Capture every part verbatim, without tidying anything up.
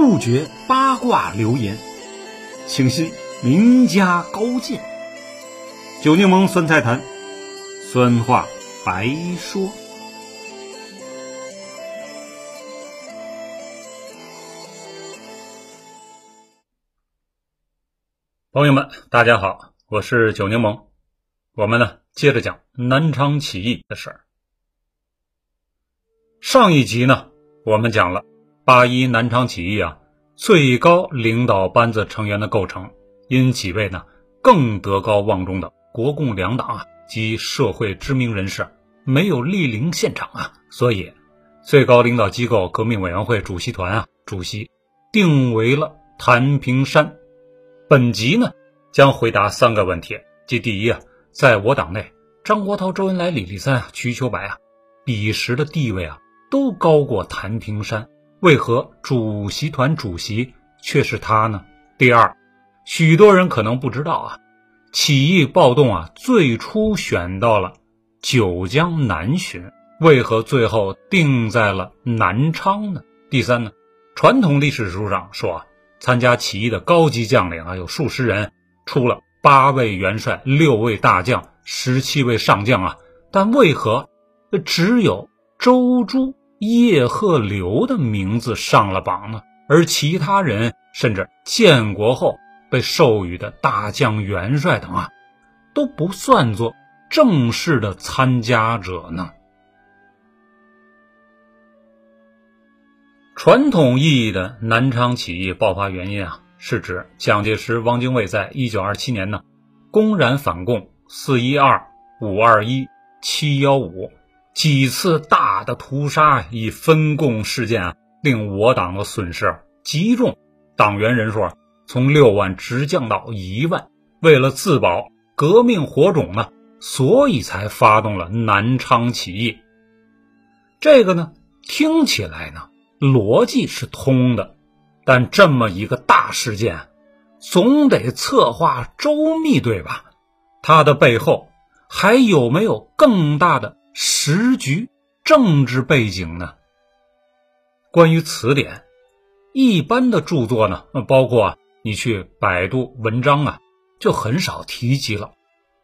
杜绝八卦流言，请信名家高见。九柠檬酸菜坛，酸话白说。朋友们，大家好，我是九柠檬。我们呢，接着讲南昌起义的事儿。上一集呢，我们讲了八一南昌起义啊，最高领导班子成员的构成，因几位呢更德高望重的国共两党啊及社会知名人士没有莅临现场啊，所以最高领导机构革命委员会主席团啊主席定为了谭平山。本集呢将回答三个问题，即第一啊，在我党内，张国焘、周恩来、李立三、瞿秋白啊，彼时的地位啊都高过谭平山。为何主席团主席却是他呢？第二，许多人可能不知道啊，起义暴动啊最初选到了九江南巡，为何最后定在了南昌呢？第三呢，传统历史书上说啊，参加起义的高级将领啊有数十人，出了八位元帅、六位大将、十七位上将啊，但为何只有周洙、叶赫流的名字上了榜呢？而其他人甚至建国后被授予的大将、元帅等啊都不算作正式的参加者呢？传统意义的南昌起义爆发原因啊，是指蒋介石、汪精卫在一九二七年呢公然反共四一二、五二一、七一五几次大的屠杀以分共事件啊，令我党的损失极重，党员人数从六万直降到一万。为了自保，革命火种呢，所以才发动了南昌起义。这个呢，听起来呢，逻辑是通的，但这么一个大事件，总得策划周密，对吧？它的背后还有没有更大的时局、政治背景呢？关于此点，一般的著作呢，包括啊，你去百度文章啊，就很少提及了。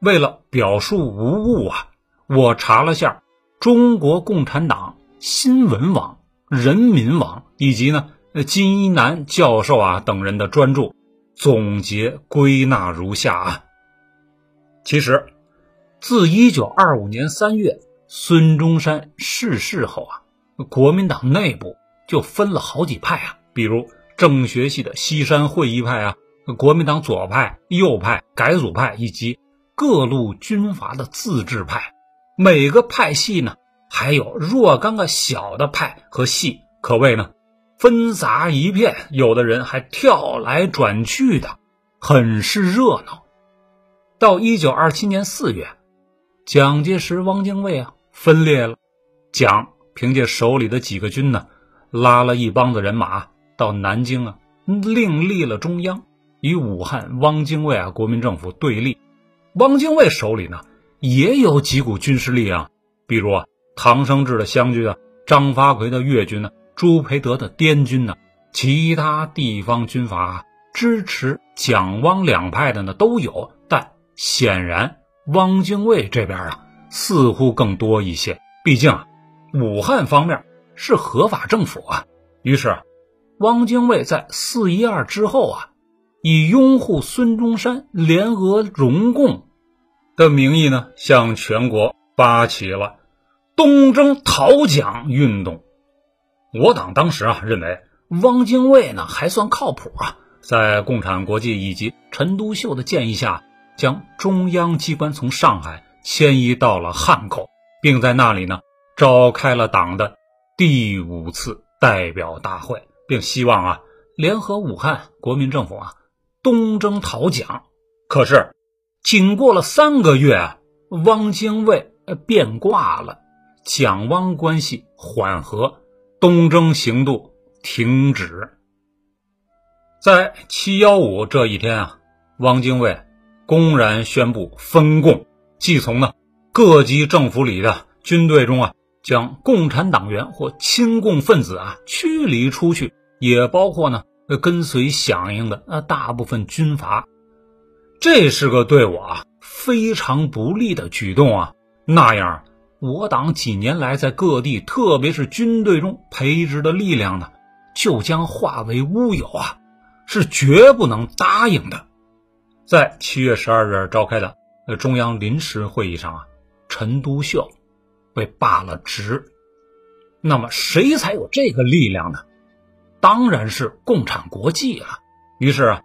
为了表述无误啊，我查了下中国共产党新闻网、人民网以及呢金一南教授啊等人的专著，总结归纳如下啊。其实，自一九二五年三月孙中山逝世后啊，国民党内部就分了好几派啊，比如政学系的西山会议派啊，国民党左派、右派、改组派以及各路军阀的自治派。每个派系呢，还有若干个小的派和系，可谓呢纷杂一片，有的人还跳来转去的，很是热闹。到一九二七年四月，蒋介石、汪精卫啊分裂了，蒋凭借手里的几个军呢，拉了一帮子人马到南京啊，另立了中央，与武汉汪精卫啊国民政府对立。汪精卫手里呢也有几股军事力啊，比如啊唐生智的湘军啊，张发奎的粤军啊，朱培德的滇军啊，其他地方军阀啊支持蒋汪两派的呢都有，但显然汪精卫这边啊似乎更多一些，毕竟啊武汉方面是合法政府啊。于是汪精卫在四一二之后啊，以拥护孙中山、联俄容共的名义呢，向全国发起了东征讨蒋运动。我党当时啊认为汪精卫呢还算靠谱啊，在共产国际以及陈独秀的建议下，将中央机关从上海迁移到了汉口，并在那里呢召开了党的第五次代表大会，并希望啊联合武汉国民政府啊东征讨蒋。可是仅过了三个月啊，汪精卫变卦了，蒋汪关系缓和，东征行动停止。在七一五这一天啊，汪精卫公然宣布分共，即从呢各级政府里的军队中啊，将共产党员或亲共分子啊驱离出去，也包括呢跟随响应的那大部分军阀。这是个对我啊非常不利的举动啊，那样我党几年来在各地特别是军队中培植的力量呢就将化为乌有啊，是绝不能答应的。在七月十二日召开的中央临时会议上啊，陈独秀被罢了职。那么谁才有这个力量呢？当然是共产国际了。于是啊，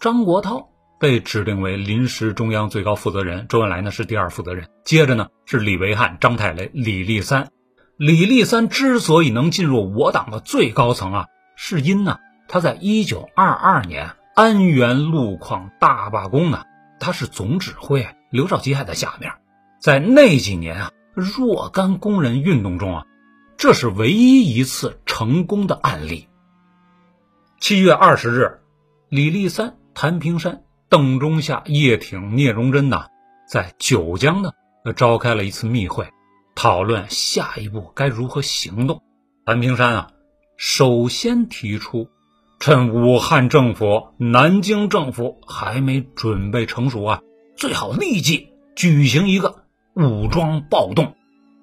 张国焘被指定为临时中央最高负责人，周恩来呢是第二负责人。接着呢是李维汉、张太雷、李立三。李立三之所以能进入我党的最高层啊，是因呢、啊、他在一九二二年安源路矿大罢工呢，他是总指挥刘少奇还在下面。在那几年啊若干工人运动中啊，这是唯一一次成功的案例。七月二十日，李立三、谭平山、邓中夏、叶挺、聂荣臻呢在九江呢召开了一次密会，讨论下一步该如何行动。谭平山啊首先提出，趁武汉政府、南京政府还没准备成熟啊，最好立即举行一个武装暴动，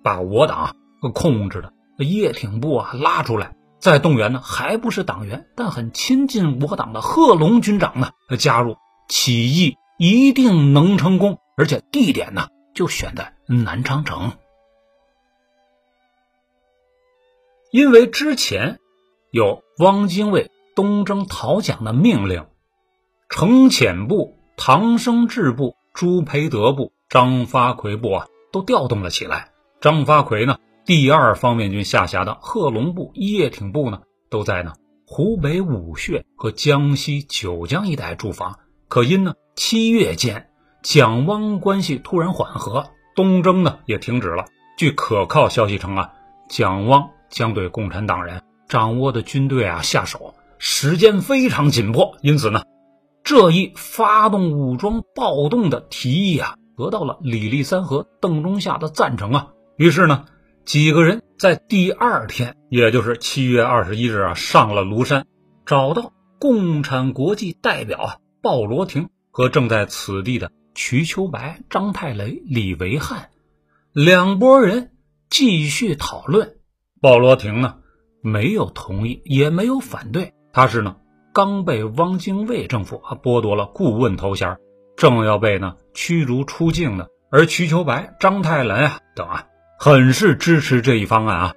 把我党控制的叶挺部啊拉出来。再动员呢，还不是党员但很亲近我党的贺龙军长呢加入起义，一定能成功，而且地点呢就选在南昌城。因为之前有汪精卫东征讨蒋的命令，程潜部、唐生智部、朱培德部、张发奎部啊都调动了起来。张发奎呢第二方面军下辖的贺龙部、叶挺部呢都在呢湖北武穴和江西九江一带驻防。可因呢七月间蒋汪关系突然缓和，东征呢也停止了。据可靠消息称啊，蒋汪将对共产党人掌握的军队啊下手，时间非常紧迫。因此呢这一发动武装暴动的提议啊得到了李立三和邓中夏的赞成啊。于是呢几个人在第二天，也就是七月二十一日啊，上了庐山，找到共产国际代表啊鲍罗廷和正在此地的瞿秋白、张太雷、李维汉，两拨人继续讨论。鲍罗廷呢没有同意，也没有反对，他是呢刚被汪精卫政府啊剥夺了顾问头衔，正要被呢驱逐出境的。而瞿秋白、张太雷啊等啊很是支持这一方案啊。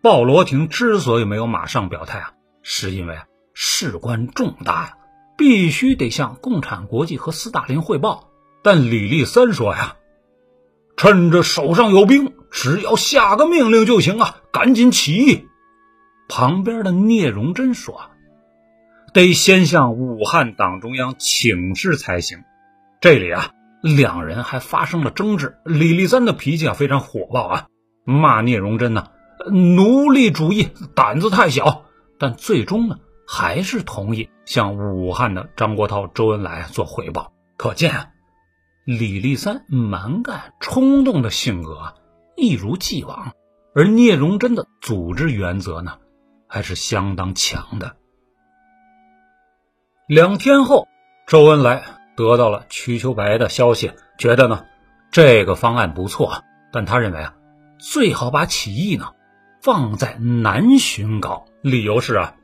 鲍罗廷之所以没有马上表态啊，是因为事关重大呀、啊，必须得向共产国际和斯大林汇报。但李立三说呀，趁着手上有兵，只要下个命令就行啊，赶紧起义。旁边的聂荣臻说，得先向武汉党中央请示才行。这里啊两人还发生了争执。李立三的脾气啊非常火爆啊，骂聂荣臻呢、啊、奴隶主义，胆子太小，但最终呢还是同意向武汉的张国焘、周恩来做汇报。可见啊李立三蛮干冲动的性格、啊、一如既往，而聂荣臻的组织原则呢还是相当强的。两天后，周恩来得到了瞿秋白的消息，觉得呢这个方案不错，但他认为啊最好把起义呢放在南巡搞。理由是啊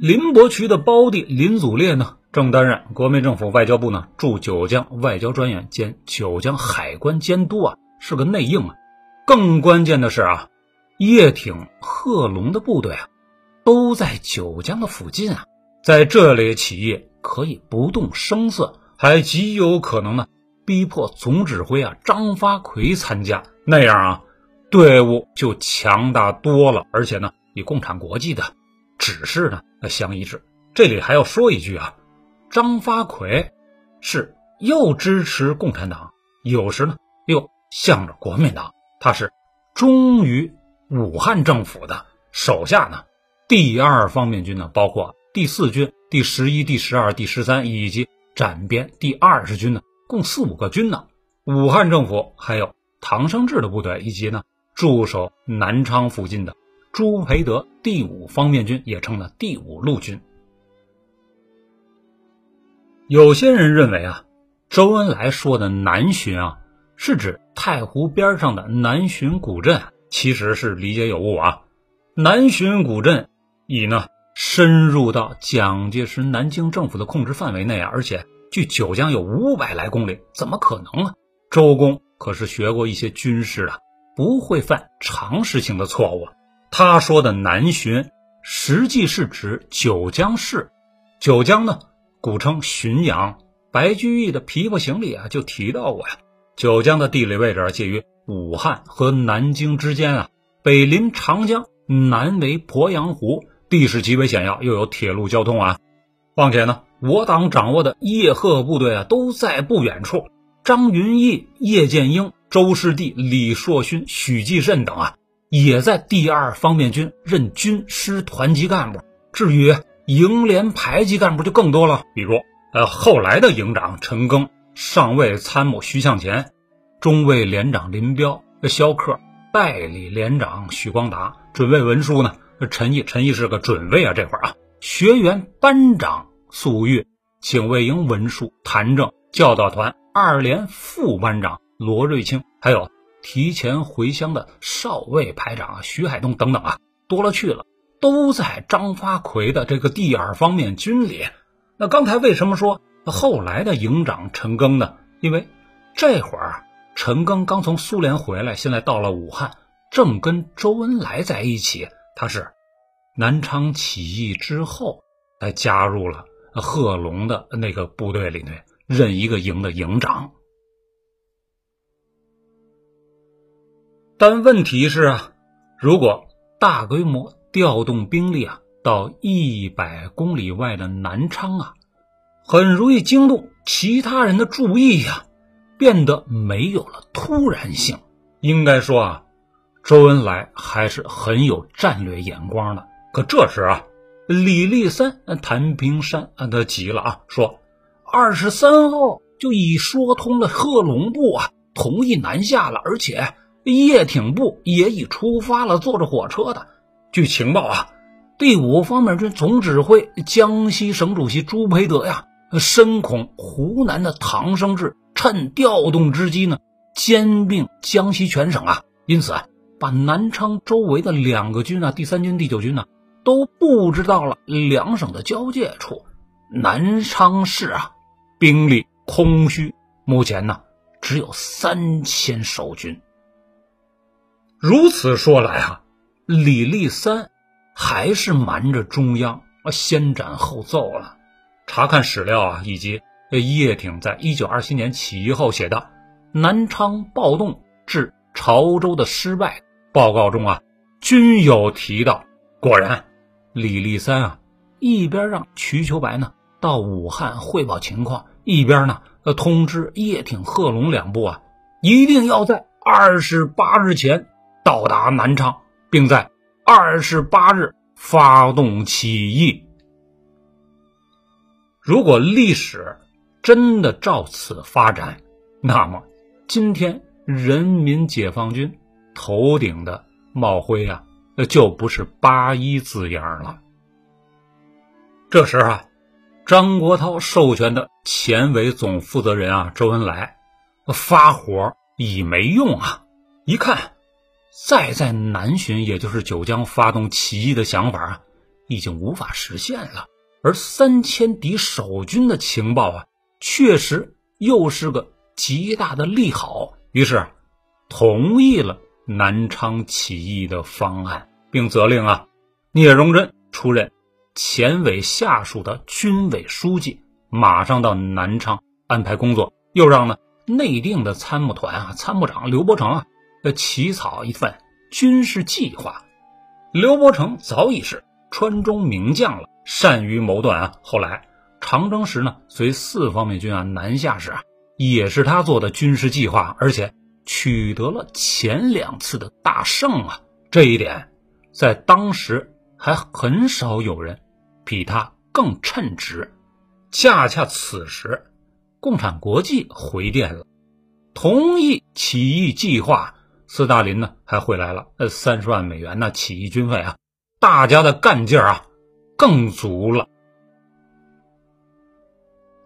林伯渠的胞弟林祖烈呢正担任国民政府外交部呢驻九江外交专员兼九江海关监督啊，是个内应啊。更关键的是啊叶挺、贺龙的部队啊都在九江的附近啊，在这里起义可以不动声色，还极有可能呢逼迫总指挥啊张发奎参加，那样啊队伍就强大多了，而且呢与共产国际的指示呢相一致。这里还要说一句啊，张发奎是又支持共产党，有时呢又向着国民党，他是忠于武汉政府的。手下呢第二方面军呢包括第四军、第十一、第十二、第十三以及展边第二十军呢，共四五个军呢。武汉政府还有唐生智的部队，以及呢驻守南昌附近的朱培德第五方面军，也称了第五路军。有些人认为啊，周恩来说的南巡啊，是指太湖边上的南巡古镇，其实是理解有误啊。南巡古镇已呢深入到蒋介石南京政府的控制范围内啊，而且距九江有五百来公里，怎么可能啊？周公可是学过一些军事啊，不会犯常识性的错误啊。他说的南巡实际是指九江市。九江呢古称浔阳，白居易的琵琶行里啊就提到过呀、啊。九江的地理位置介于武汉和南京之间啊，北临长江，南为鄱阳湖，地势极为险要，又有铁路交通啊。况且呢我党掌握的叶赫部队啊都在不远处，张云逸、叶剑英、周士第、李硕勋、许继慎等啊也在第二方面军任军师团级干部，至于营连排级干部就更多了，比如呃后来的营长陈赓、上尉参谋徐向前、中尉连长林彪、肖克、代理连长许光达、准尉文书呢陈毅，陈毅是个准尉啊，这会儿啊学员班长粟裕、警卫营文书谭正、教导团二连副班长罗瑞卿，还有提前回乡的少尉排长徐海东等等啊，多了去了，都在张发奎的这个第二方面军里。那刚才为什么说后来的营长陈赓呢？因为这会儿陈赓刚从苏联回来，现在到了武汉，正跟周恩来在一起，他是南昌起义之后才加入了贺龙的那个部队里面，任一个营的营长。但问题是啊，如果大规模调动兵力啊，到一百公里外的南昌啊，很容易惊动其他人的注意啊，变得没有了突然性。应该说啊，周恩来还是很有战略眼光的。可这时啊，李立三、谭平山他急了啊，说二十三号就已说通了贺龙部啊，同意南下了，而且叶挺部也已出发了，坐着火车的。据情报啊，第五方面军总指挥江西省主席朱培德呀，深恐湖南的唐生智趁调动之机呢，兼并江西全省啊，因此啊，把南昌周围的两个军啊，第三军、第九军呢、啊，都布置到了两省的交界处。南昌市啊，兵力空虚，目前呢，只有三千守军。如此说来啊，李立三还是瞒着中央先斩后奏了。查看史料啊，以及叶挺在一九二七年起义后写的南昌暴动至潮州的失败报告中啊，均有提到。果然李立三啊，一边让瞿秋白呢到武汉汇报情况，一边呢通知叶挺、贺龙两部啊，一定要在二十八日前到达南昌，并在二十八日发动起义。如果历史真的照此发展，那么今天人民解放军头顶的帽徽啊，就不是八一字样了。这时啊，张国焘授权的前委总负责人啊周恩来发火已没用啊，一看再在南巡，也就是九江发动起义的想法啊，已经无法实现了。而三千敌守军的情报啊，确实又是个极大的利好，于是同意了南昌起义的方案，并责令啊聂荣臻出任前委下属的军委书记，马上到南昌安排工作，又让呢内定的参谋团啊参谋长刘伯承啊起草一份军事计划。刘伯承早已是川中名将了，善于谋断啊。后来长征时呢，随四方面军啊南下时啊，也是他做的军事计划，而且取得了前两次的大胜啊。这一点在当时还很少有人比他更称职。恰恰此时，共产国际回电了，同意起义计划。斯大林呢还汇来了呃三十万美元呢起义军费啊，大家的干劲儿啊更足了。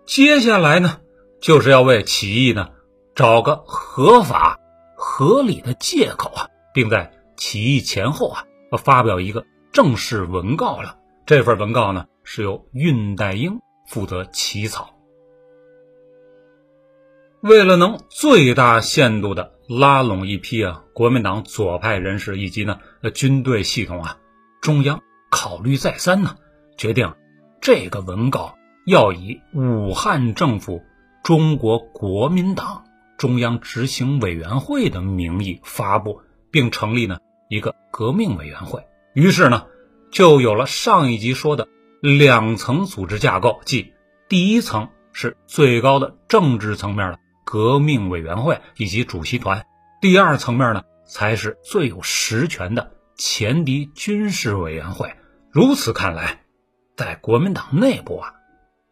接下来呢就是要为起义呢找个合法合理的借口啊，并在起义前后啊发表一个正式文告了。这份文告呢是由恽代英负责起草。为了能最大限度的拉拢一批啊国民党左派人士以及呢军队系统啊，中央考虑再三呢，决定这个文告要以武汉政府中国国民党中央执行委员会的名义发布，并成立呢一个革命委员会。于是呢就有了上一集说的两层组织架构，即第一层是最高的政治层面的革命委员会以及主席团，第二层面呢才是最有实权的前敌军事委员会。如此看来，在国民党内部啊，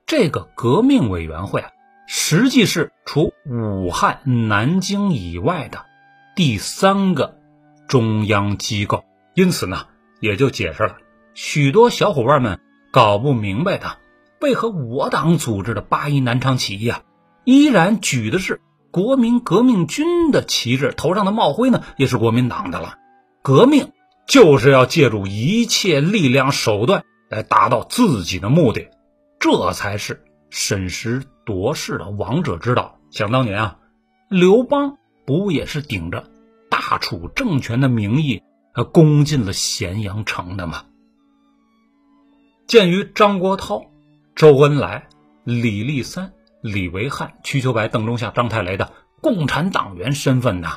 这个革命委员会啊实际是除武汉、南京以外的第三个中央机构。因此呢也就解释了许多小伙伴们搞不明白的为何我党组织的八一南昌起义啊依然举的是国民革命军的旗帜，头上的帽徽呢也是国民党的了。革命就是要借助一切力量手段来达到自己的目的，这才是审时夺势的王者之道。想当年啊，刘邦不也是顶着大楚政权的名义攻进了咸阳城的吗？鉴于张国焘、周恩来、李立三、李维汉、瞿秋白、邓中夏、张太雷的共产党员身份呢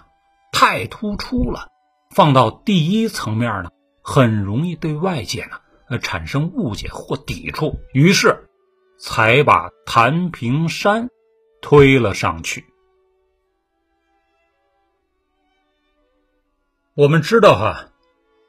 太突出了，放到第一层面呢很容易对外界呢、呃、产生误解或抵触，于是才把谭平山推了上去。我们知道哈，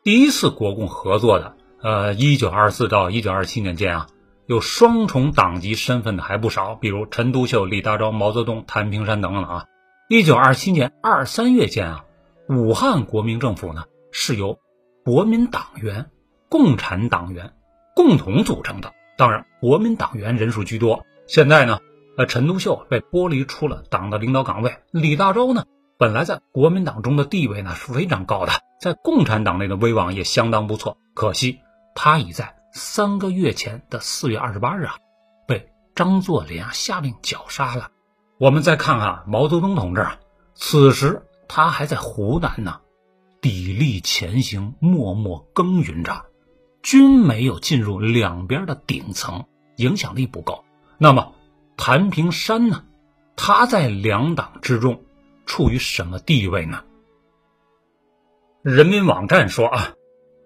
第一次国共合作的呃 ,一九二四 到一九二七年间啊，有双重党籍身份的还不少，比如陈独秀、李大钊、毛泽东、谭平山等等啊。一九二七年二三月间啊，武汉国民政府呢是由国民党员、共产党员共同组成的，当然国民党员人数居多。现在呢呃陈独秀被剥离出了党的领导岗位，李大钊呢本来在国民党中的地位呢是非常高的，在共产党内的威望也相当不错，可惜他已在三个月前的四月二十八日啊被张作霖啊下令绞杀了。我们再看看毛泽东同志啊，此时他还在湖南呢砥砺前行，默默耕耘着，均没有进入两边的顶层，影响力不够。那么谭平山呢他在两党之中处于什么地位呢？人民网站说啊，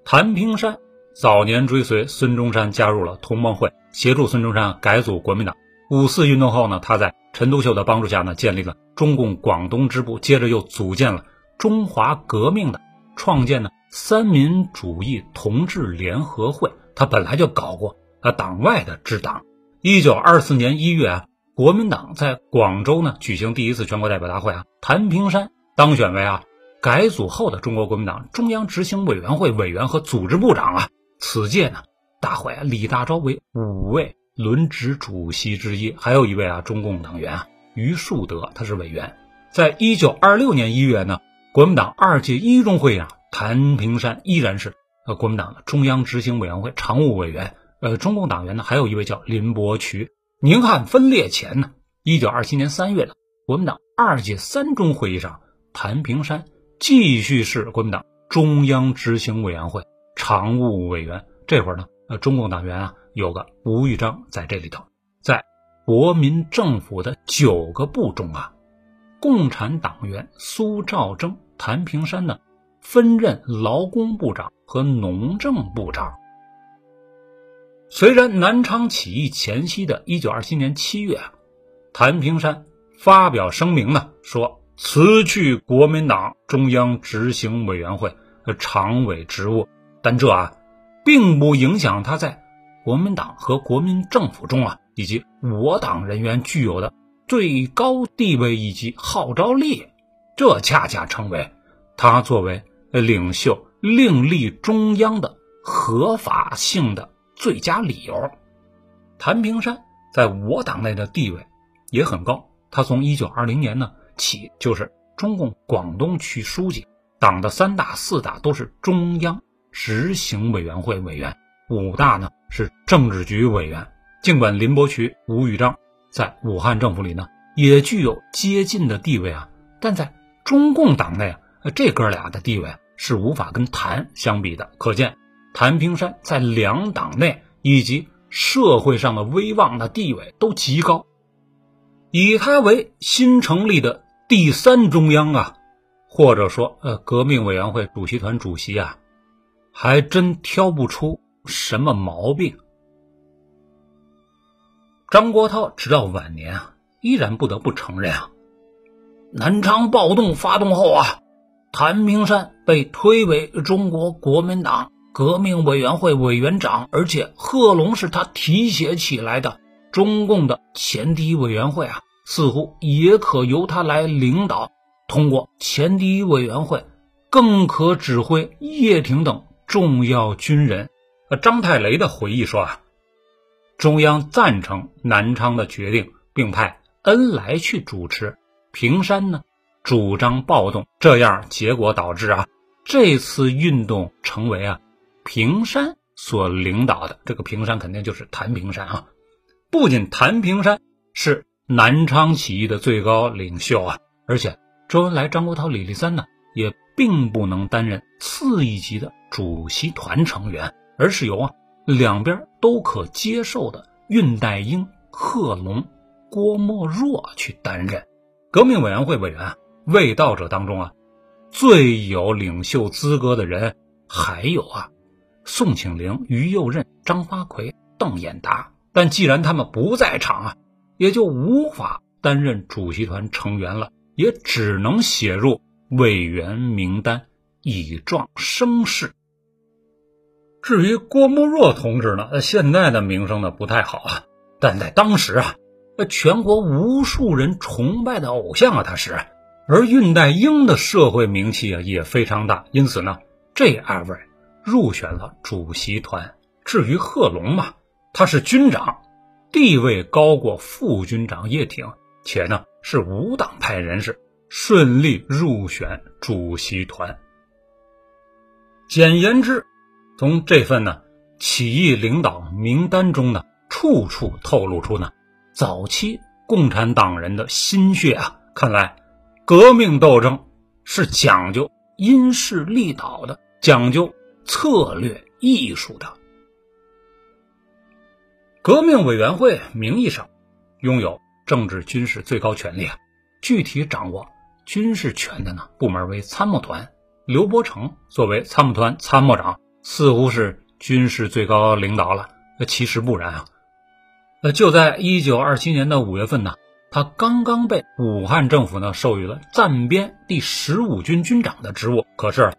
谭平山早年追随孙中山加入了同盟会，协助孙中山改组国民党。五四运动后呢，他在陈独秀的帮助下呢，建立了中共广东支部，接着又组建了中华革命的，创建了三民主义同志联合会。他本来就搞过啊党外的支党。一九二四年一月啊，国民党在广州呢举行第一次全国代表大会啊，谭平山当选为啊改组后的中国国民党中央执行委员会委员和组织部长啊。此届呢大会啊，李大钊为五位轮值主席之一，还有一位啊中共党员啊于树德，他是委员。在一九二六年一月呢，国民党二届一中会啊，谭平山依然是呃国民党的中央执行委员会常务委员，呃中共党员呢还有一位叫林伯渠。宁汉分裂前呢 ,一九二七 年三月的国民党二届三中会议上，谭平山继续是国民党中央执行委员会常务委员。这会儿呢呃中共党员啊有个吴玉章在这里头。在国民政府的九个部中啊，共产党员苏兆征、谭平山呢分任劳工部长和农政部长。虽然南昌起义前夕的一九二七年七月啊，谭平山发表声明呢，说辞去国民党中央执行委员会常委职务，但这啊并不影响他在国民党和国民政府中啊以及我党人员具有的最高地位以及号召力。这恰恰成为他作为领袖另立中央的合法性的最佳理由。谭平山在我党内的地位也很高，他从一九二零年呢起就是中共广东区书记，党的三大四大都是中央执行委员会委员，五大呢是政治局委员。尽管林伯渠、吴玉章在武汉政府里呢也具有接近的地位啊，但在中共党内啊，这哥俩的地位是无法跟谭相比的。可见谭平山在两党内以及社会上的威望的地位都极高。以他为新成立的第三中央啊，或者说呃革命委员会主席团主席啊，还真挑不出什么毛病。张国焘直到晚年啊，依然不得不承认啊，南昌暴动发动后啊，谭平山被推为中国国民党革命委员会委员长，而且贺龙是他提携起来的，中共的前第一委员会啊，似乎也可由他来领导，通过前第一委员会更可指挥叶挺等重要军人。张太雷的回忆说啊，中央赞成南昌的决定，并派恩来去主持，平山呢主张暴动，这样结果导致啊这次运动成为啊平山所领导的，这个平山肯定就是谭平山啊。不仅谭平山是南昌起义的最高领袖啊，而且周恩来、张国焘、李立三呢也并不能担任次一级的主席团成员，而是由啊两边都可接受的恽代英、贺龙、郭沫若去担任。革命委员会委员啊，卫道者当中啊最有领袖资格的人还有啊宋庆龄、于右任、张发奎、邓演达，但既然他们不在场啊，也就无法担任主席团成员了，也只能写入委员名单以壮声势。至于郭沫若同志呢，现在的名声呢不太好啊，但在当时啊，全国无数人崇拜的偶像啊他是。而恽代英的社会名气啊也非常大，因此呢这二位入选了主席团。至于贺龙嘛，他是军长，地位高过副军长叶挺，且呢是无党派人士，顺利入选主席团。简言之，从这份呢起义领导名单中呢，处处透露出呢早期共产党人的心血啊。看来革命斗争是讲究因势利导的，讲究策略艺术的。革命委员会名义上拥有政治军事最高权力啊，具体掌握军事权的呢部门为参谋团。刘伯承作为参谋团参谋长，似乎是军事最高领导了，其实不然啊。就在一九二七年的五月份呢，他刚刚被武汉政府呢授予了暂编第十五军军长的职务，可是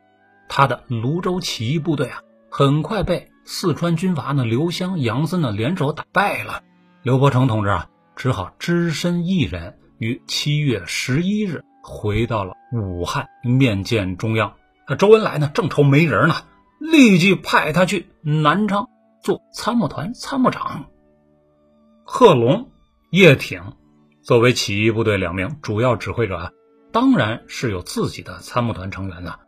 他的泸州起义部队啊，很快被四川军阀呢刘湘、杨森呢联手打败了。刘伯承同志啊，只好只身一人于七月十一日回到了武汉面见中央。周恩来呢正愁没人呢，立即派他去南昌做参谋团参谋长。贺龙、叶挺作为起义部队两名主要指挥者啊，当然是有自己的参谋团成员的。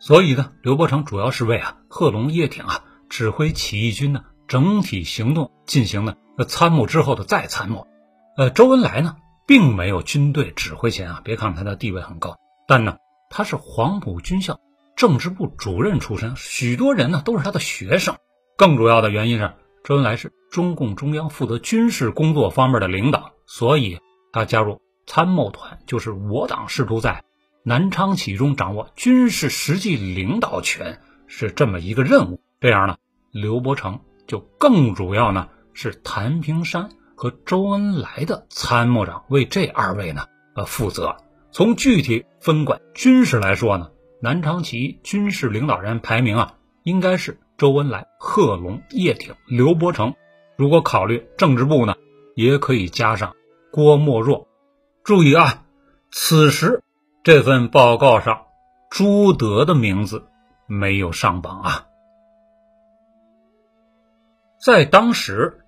所以呢刘伯承主要是为啊贺龙、叶挺啊指挥起义军呢整体行动进行了参谋之后的再参谋。呃，周恩来呢并没有军队指挥权啊，别看他的地位很高，但呢他是黄埔军校政治部主任出身，许多人呢都是他的学生。更主要的原因是周恩来是中共中央负责军事工作方面的领导，所以他加入参谋团就是我党试图在南昌起义中掌握军事实际领导权是这么一个任务。这样呢刘伯承就更主要呢是谭平山和周恩来的参谋长，为这二位呢呃负责。从具体分管军事来说呢，南昌起义军事领导人排名啊应该是周恩来、贺龙、叶挺、刘伯承，如果考虑政治部呢也可以加上郭沫若。注意啊，此时这份报告上朱德的名字没有上榜啊。在当时，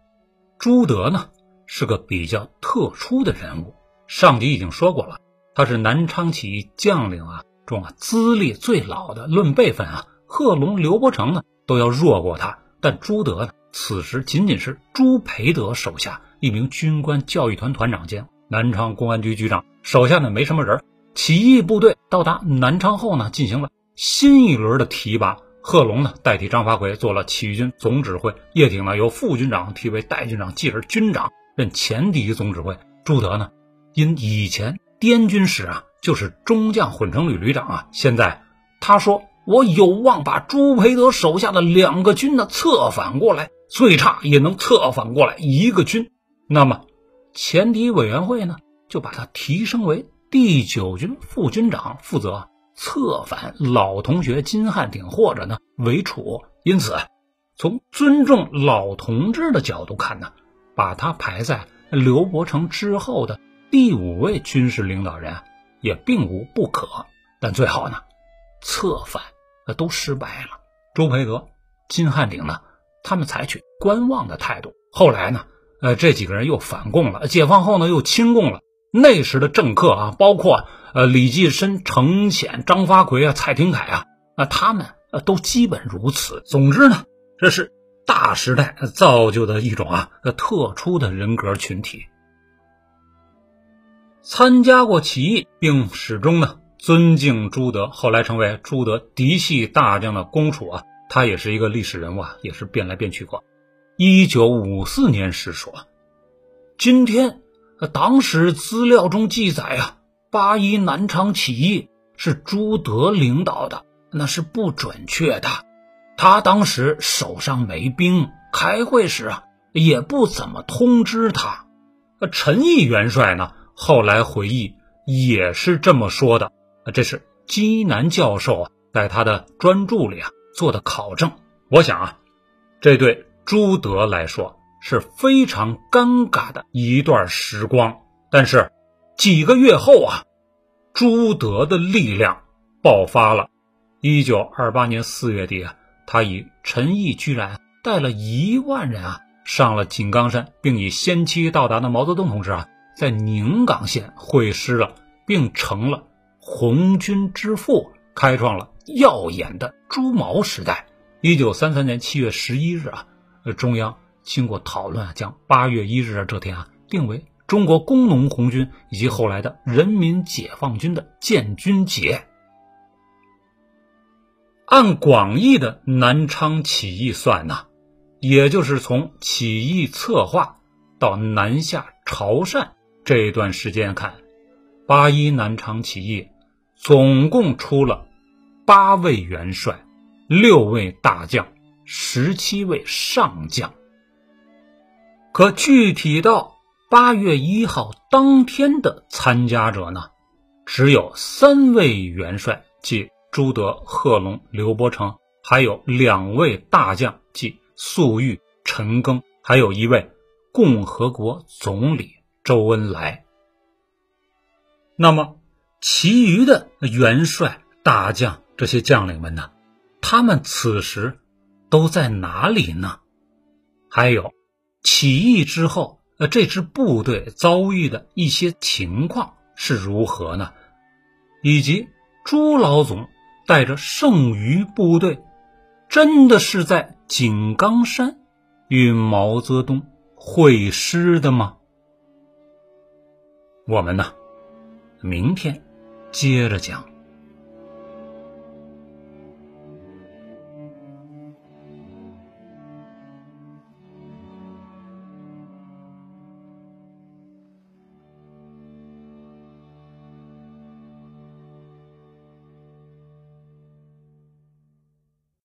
朱德呢是个比较特殊的人物，上集已经说过了，他是南昌起义将领啊中啊资历最老的，论辈分啊，贺龙、刘伯承呢都要弱过他，但朱德呢此时仅仅是朱培德手下一名军官教育团团长兼南昌公安局局长，手下呢没什么人。起义部队到达南昌后呢，进行了新一轮的提拔，贺龙呢代替张发奎做了起义军总指挥，叶挺呢由副军长提为代军长，继而军长，任前第一总指挥。朱德呢因以前滇军时啊就是中将混成旅旅长啊，现在他说我有望把朱培德手下的两个军呢策反过来，最差也能策反过来一个军，那么前敌委员会呢就把他提升为第九军副军长，负责策反老同学金汉鼎或者呢韦楚。因此从尊重老同志的角度看呢，把他排在刘伯承之后的第五位军事领导人也并无不可，但最后呢策反都失败了。朱培德、金汉鼎呢他们采取观望的态度，后来呢呃，这几个人又反共了，解放后呢又亲共了。那时的政客啊，包括呃李济深、程潜、张发奎啊、蔡廷锴啊，那、呃、他们、呃、都基本如此。总之呢，这是大时代造就的一种啊特殊的人格群体。参加过起义，并始终呢尊敬朱德，后来成为朱德嫡系大将的龚楚啊，他也是一个历史人物啊，也是变来变去过。一九五四年时说，今天党史资料中记载啊，八一南昌起义是朱德领导的，那是不准确的。他当时手上没兵，开会时啊也不怎么通知他。陈毅元帅呢后来回忆也是这么说的，这是基南教授啊在他的专著里啊做的考证。我想啊，这对朱德来说是非常尴尬的一段时光，但是几个月后啊，朱德的力量爆发了。一九二八年四月底啊，他以陈毅居然带了一万人啊上了井冈山，并以先期到达的毛泽东同志啊在宁冈县会师了，并成了红军之父，开创了耀眼的朱毛时代。一九三三年七月十一日啊，中央经过讨论啊，将八月一日这天啊定为中国工农红军以及后来的人民解放军的建军节。按广义的南昌起义算呢、啊，也就是从起义策划到南下潮汕这段时间看，八一南昌起义总共出了八位元帅、六位大将、十七位上将。可具体到八月一号当天的参加者呢，只有三位元帅，即朱德、贺龙、刘伯承，还有两位大将，即粟裕、陈赓，还有一位共和国总理周恩来。那么其余的元帅、大将，这些将领们呢，他们此时都在哪里呢？还有起义之后呃，这支部队遭遇的一些情况是如何呢？以及朱老总带着剩余部队真的是在井冈山与毛泽东会师的吗？我们呢，明天接着讲。